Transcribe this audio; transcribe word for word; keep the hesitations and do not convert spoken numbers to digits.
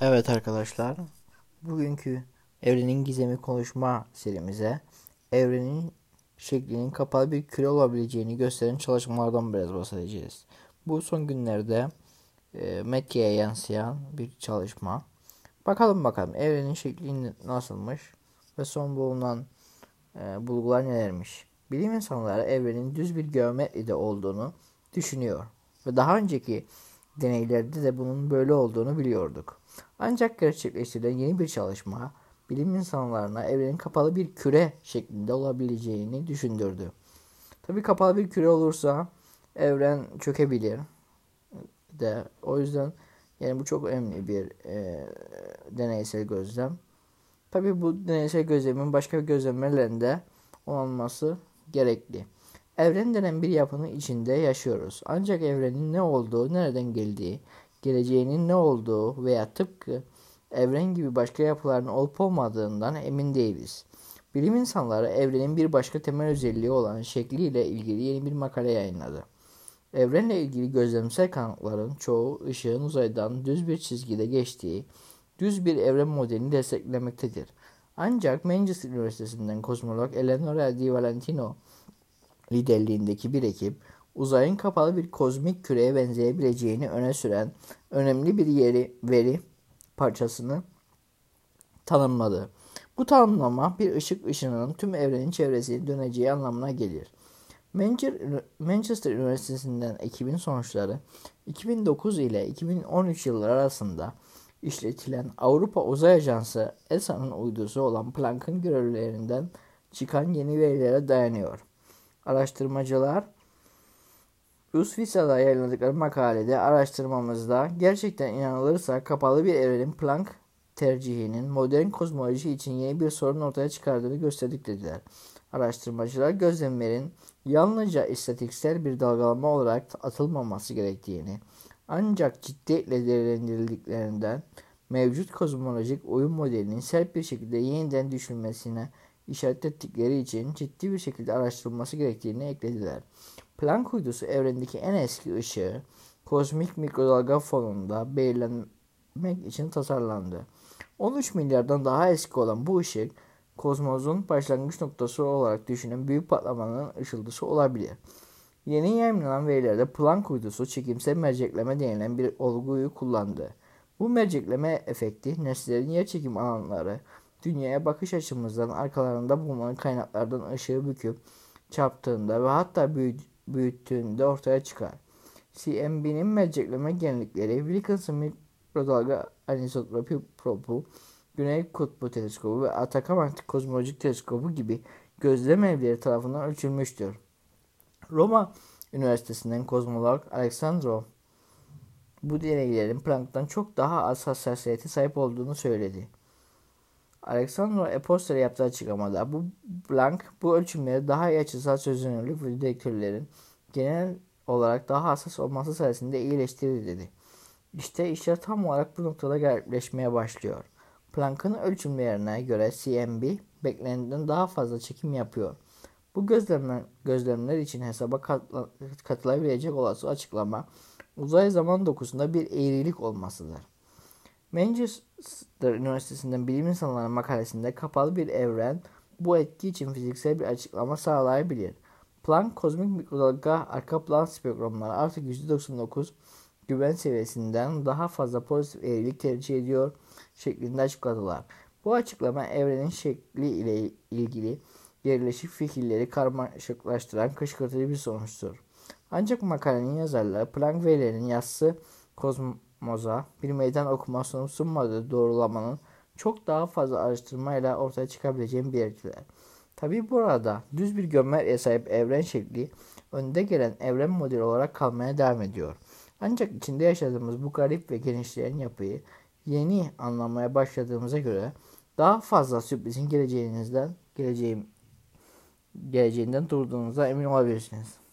Evet arkadaşlar, bugünkü evrenin gizemi konuşma serimize evrenin şeklinin kapalı bir küre olabileceğini gösteren çalışmalardan biraz bahsedeceğiz. Bu son günlerde e, medyaya yansıyan bir çalışma. Bakalım bakalım evrenin şekli nasılmış ve son bulunan e, bulgular nelermiş. Bilim insanları evrenin düz bir geometride olduğunu düşünüyor ve daha önceki deneylerde de bunun böyle olduğunu biliyorduk. Ancak gerçekleştirilen yeni bir çalışma bilim insanlarına evrenin kapalı bir küre şeklinde olabileceğini düşündürdü. Tabii kapalı bir küre olursa evren çökebilir de. O yüzden yani bu çok önemli bir e, deneysel gözlem. Tabii bu deneysel gözlemin başka gözlemlerinde olması gerekli. Evren denen bir yapının içinde yaşıyoruz. Ancak evrenin ne olduğu, nereden geldiği, geleceğinin ne olduğu veya tıpkı evren gibi başka yapıların olup olmadığından emin değiliz. Bilim insanları evrenin bir başka temel özelliği olan şekliyle ilgili yeni bir makale yayınladı. Evrenle ilgili gözlemsel kanıtların çoğu ışığın uzaydan düz bir çizgide geçtiği düz bir evren modelini desteklemektedir. Ancak Manchester Üniversitesi'nden kozmolog Eleanor Di Valentino liderliğindeki bir ekip uzayın kapalı bir kozmik küreye benzeyebileceğini öne süren önemli bir yeri veri parçasını tanımladı. Bu tanımlama bir ışık ışınının tüm evrenin çevresini döneceği anlamına gelir. Manchester Üniversitesi'nden ekibin sonuçları iki bin dokuz ile iki bin on üç yılları arasında işletilen Avrupa Uzay Ajansı E S A'nın uydusu olan Planck'ın görevlerinden çıkan yeni verilere dayanıyor. Araştırmacılar İsviçre'de yayınladıkları makalede araştırmamızda gerçekten inanılırsa kapalı bir evrenin Planck tercihinin modern kozmoloji için yeni bir sorun ortaya çıkardığını gösterdik dediler. Araştırmacılar gözlemlerin yalnızca istatiksel bir dalgalanma olarak atılmaması gerektiğini ancak ciddiyetle değerlendirildiklerinden mevcut kozmolojik uyum modelinin sert bir şekilde yeniden düşünmesine işaret ettikleri için ciddi bir şekilde araştırılması gerektiğini eklediler. Planck uydusu evrendeki en eski ışığı kozmik mikrodalga fonunda belirlenmek için tasarlandı. on üç milyardan daha eski olan bu ışık kozmosun başlangıç noktası olarak düşünen büyük patlamanın ışıltısı olabilir. Yeni yayınlanan verilerde Planck uydusu çekimsel mercekleme denilen bir olguyu kullandı. Bu mercekleme efekti nesnelerin yerçekim alanları dünyaya bakış açımızdan arkalarında bulunan kaynaklardan ışığı büküp çarptığında ve hatta büyüttüğünde ortaya çıkar. C M B'nin mercekleme genlikleri Wilkinson Mikrodalga Anisotropi Probu, Güney Kutbu Teleskobu ve Atakamantik Kozmolojik Teleskobu gibi gözlem evleri tarafından ölçülmüştür. Roma Üniversitesi'nden kozmolog Alessandro bu deneylerin Planck'tan çok daha az hassasiyete sahip olduğunu söyledi. Alessandro e-postayla yaptığı açıklamada bu Planck bu ölçümleri daha iyi açısal çözünürlük ve detektörlerin genel olarak daha hassas olması sayesinde iyileştirir dedi. İşte işler tam olarak bu noktada gerçekleşmeye başlıyor. Planck'ın ölçümlerine göre C M B beklenenden daha fazla çekim yapıyor. Bu gözlemler, gözlemler için hesaba katla, katılabilecek olası açıklama uzay zaman dokusunda bir eğrilik olmasıdır. Manchester Üniversitesi'nden bilim insanları makalesinde kapalı bir evren bu etki için fiziksel bir açıklama sağlayabilir. Planck kozmik mikrodalga arka plan spektrumları artık yüzde doksan dokuz güven seviyesinden daha fazla pozitif eğrilik tercih ediyor şeklinde açıkladılar. Bu açıklama evrenin şekli ile ilgili yerleşik fikirleri karmaşıklaştıran kışkırtıcı bir sonuçtur. Ancak makalenin yazarları Planck verilerinin yassı kozmoza bir meydan okumasını sunmadığı doğrulamanın çok daha fazla araştırmayla ortaya çıkabileceğini belirtiler. Tabi burada düz bir geometriye sahip evren şekli önde gelen evren modeli olarak kalmaya devam ediyor. Ancak içinde yaşadığımız bu garip ve genişleyen yapıyı yeni anlamaya başladığımıza göre daha fazla sürprizin geleceğinizden geleceğim Geleceğinden durduğunuza emin olabilirsiniz.